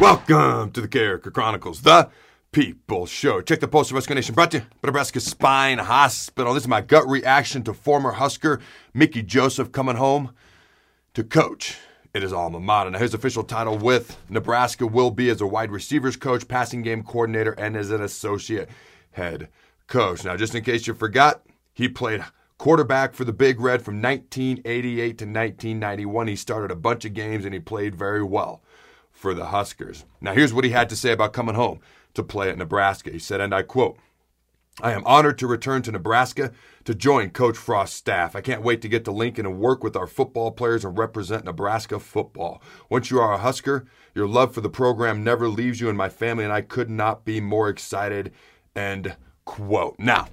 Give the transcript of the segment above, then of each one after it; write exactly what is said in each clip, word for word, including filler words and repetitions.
Welcome to the Carriker Chronicles, the People Show. Check the post of Rescue Nation brought to you by Nebraska Spine Hospital. This is my gut reaction to former Husker Mickey Joseph coming home to coach at his alma mater. Now, his official title with Nebraska will be as a wide receivers coach, passing game coordinator, and as an associate head coach. Now, just in case you forgot, he played quarterback for the Big Red from nineteen eighty-eight to nineteen ninety-one. He started a bunch of games and he played very well for the Huskers. Now, here's what he had to say about coming home to play at Nebraska. He said, and I quote, "I am honored to return to Nebraska to join Coach Frost's staff. I can't wait to get to Lincoln and work with our football players and represent Nebraska football. Once you are a Husker, your love for the program never leaves you and my family, and I could not be more excited," end quote. Now,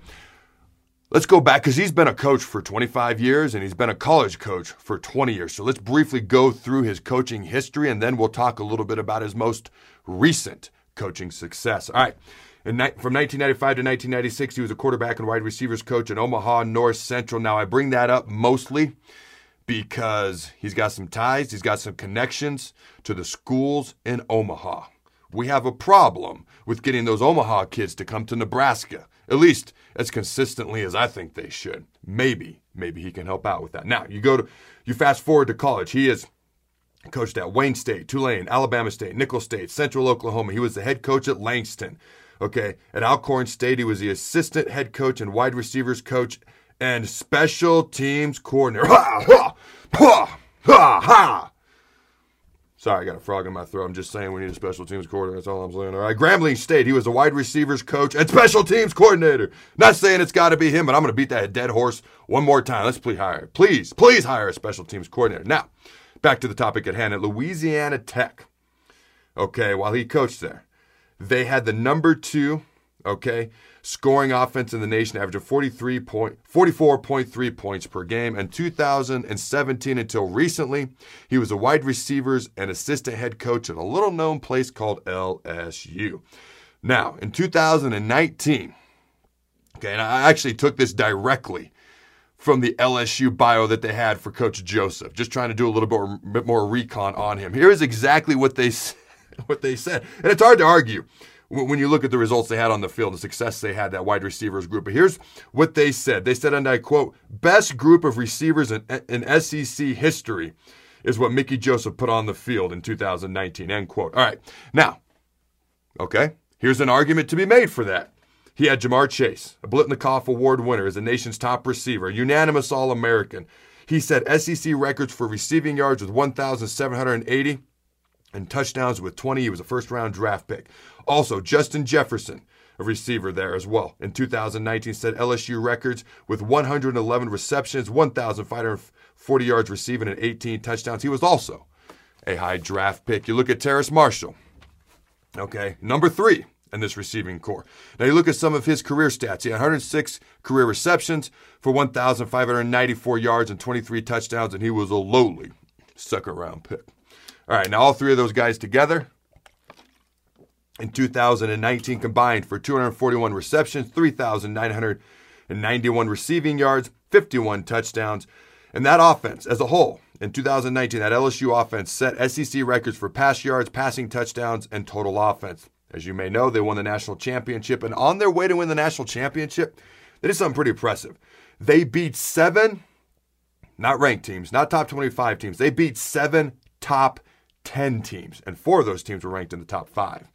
let's go back because he's been a coach for twenty-five years and he's been a college coach for twenty years. So let's briefly go through his coaching history and then we'll talk a little bit about his most recent coaching success. All right. In, from nineteen ninety-five to nineteen ninety-six, he was a quarterback and wide receivers coach in Omaha, North Central. Now, I bring that up mostly because he's got some ties. He's got some connections to the schools in Omaha. We have a problem with getting those Omaha kids to come to Nebraska, at least as consistently as I think they should. Maybe, maybe he can help out with that. Now, you go to, you fast forward to college. He has coached at Wayne State, Tulane, Alabama State, Nicholls State, Central Oklahoma. He was the head coach at Langston. Okay, at Alcorn State, he was the assistant head coach and wide receivers coach and special teams coordinator. Ha, ha, ha, ha, ha. Sorry, I got a frog in my throat. I'm just saying we need a special teams coordinator. That's all I'm saying. All right, Grambling State. He was a wide receivers coach and special teams coordinator. Not saying it's got to be him, but I'm going to beat that dead horse one more time. Let's please hire. Please, please hire a special teams coordinator. Now, back to the topic at hand. At Louisiana Tech, okay, while he coached there, they had the number two, okay, scoring offense in the nation, average of forty-three point, forty-four point three points per game. In two thousand seventeen, until recently, he was a wide receivers and assistant head coach at a little-known place called L S U. Now, in two thousand nineteen, okay, and I actually took this directly from the L S U bio that they had for Coach Joseph, just trying to do a little bit, bit more recon on him. Here's exactly what they, what they said, and it's hard to argue when you look at the results they had on the field, the success they had, that wide receivers group. But here's what they said. They said, and I quote, "Best group of receivers in, in S E C history is what Mickey Joseph put on the field in two thousand nineteen, end quote. All right. Now, okay, here's an argument to be made for that. He had Jamar Chase, a Blitnikoff Award winner, as the nation's top receiver, unanimous All-American. He set S E C records for receiving yards with one thousand seven hundred eighty. And touchdowns with twenty. He was a first-round draft pick. Also, Justin Jefferson, a receiver there as well, in two thousand nineteen set L S U records with one hundred eleven receptions, one thousand five hundred forty yards receiving, and eighteen touchdowns. He was also a high draft pick. You look at Terrace Marshall, okay, number three in this receiving corps. Now, you look at some of his career stats. He had one hundred six career receptions for one thousand five hundred ninety-four yards and twenty-three touchdowns, and he was a lowly second-round pick. All right, now all three of those guys together in two thousand nineteen combined for two hundred forty-one receptions, three thousand nine hundred ninety-one receiving yards, fifty-one touchdowns. And that offense as a whole in two thousand nineteen, that L S U offense set S E C records for pass yards, passing touchdowns, and total offense. As you may know, they won the national championship. And on their way to win the national championship, they did something pretty impressive. They beat seven, not ranked teams, not top twenty-five teams. They beat seven top ten teams, and four of those teams were ranked in the top five.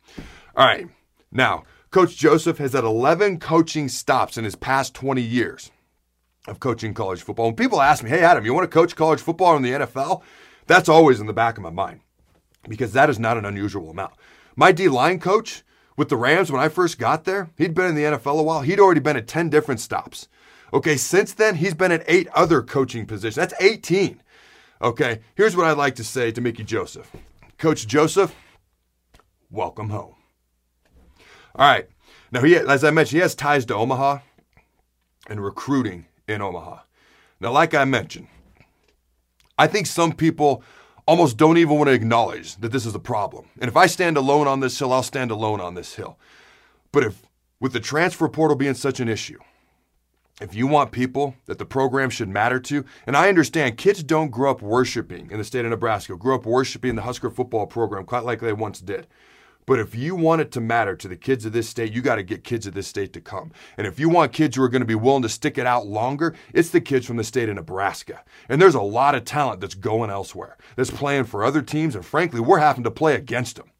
All right, now, Coach Joseph has had eleven coaching stops in his past twenty years of coaching college football. When people ask me, hey, Adam, you want to coach college football in the N F L? That's always in the back of my mind because that is not an unusual amount. My D-line coach with the Rams, when I first got there, he'd been in the N F L a while. He'd already been at ten different stops. Okay, since then, he's been at eight other coaching positions. That's eighteen. Okay, here's what I'd like to say to Mickey Joseph. Coach Joseph, welcome home. All right, now, he, as I mentioned, he has ties to Omaha and recruiting in Omaha. Now, like I mentioned, I think some people almost don't even want to acknowledge that this is a problem. And if I stand alone on this hill, I'll stand alone on this hill. But if with the transfer portal being such an issue, If you want people that the program should matter to, and I understand kids don't grow up worshiping in the state of Nebraska, grow up worshiping the Husker football program quite like they once did. But if you want it to matter to the kids of this state, you got to get kids of this state to come. And if you want kids who are going to be willing to stick it out longer, it's the kids from the state of Nebraska. And there's a lot of talent that's going elsewhere, that's playing for other teams, and frankly, we're having to play against them.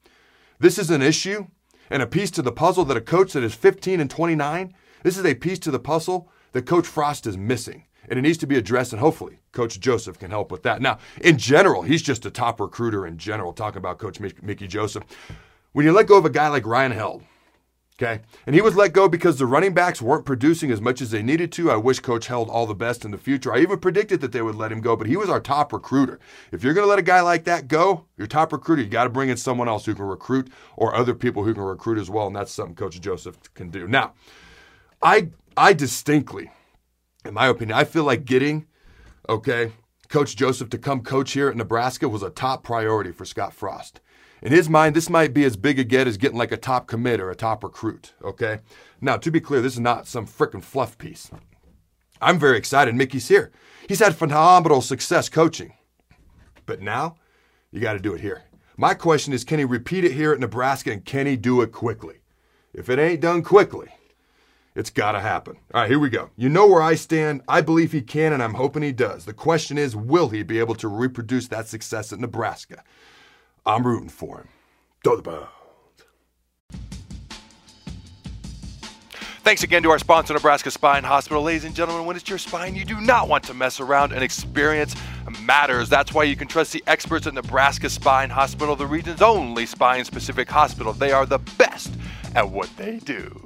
This is an issue and a piece to the puzzle that a coach that is fifteen and twenty-nine, this is a piece to the puzzle that Coach Frost is missing. And it needs to be addressed, and hopefully Coach Joseph can help with that. Now, in general, he's just a top recruiter in general, talking about Coach Mickey Joseph. When you let go of a guy like Ryan Held, okay, and he was let go because the running backs weren't producing as much as they needed to. I wish Coach Held all the best in the future. I even predicted that they would let him go, but he was our top recruiter. If you're going to let a guy like that go, your top recruiter, you got to bring in someone else who can recruit, or other people who can recruit as well, and that's something Coach Joseph can do. Now, I I distinctly, in my opinion, I feel like getting, okay, Coach Joseph to come coach here at Nebraska was a top priority for Scott Frost. In his mind, this might be as big a get as getting like a top commit or a top recruit, okay? Now, to be clear, this is not some frickin' fluff piece. I'm very excited Mickey's here. He's had phenomenal success coaching. But now, you got to do it here. My question is, can he repeat it here at Nebraska, and can he do it quickly? If it ain't done quickly, it's got to happen. All right, here we go. You know where I stand. I believe he can, and I'm hoping he does. The question is, will he be able to reproduce that success at Nebraska? I'm rooting for him. Throw the ball. Thanks again to our sponsor, Nebraska Spine Hospital. Ladies and gentlemen, when it's your spine, you do not want to mess around, and experience matters. That's why you can trust the experts at Nebraska Spine Hospital, the region's only spine-specific hospital. They are the best at what they do.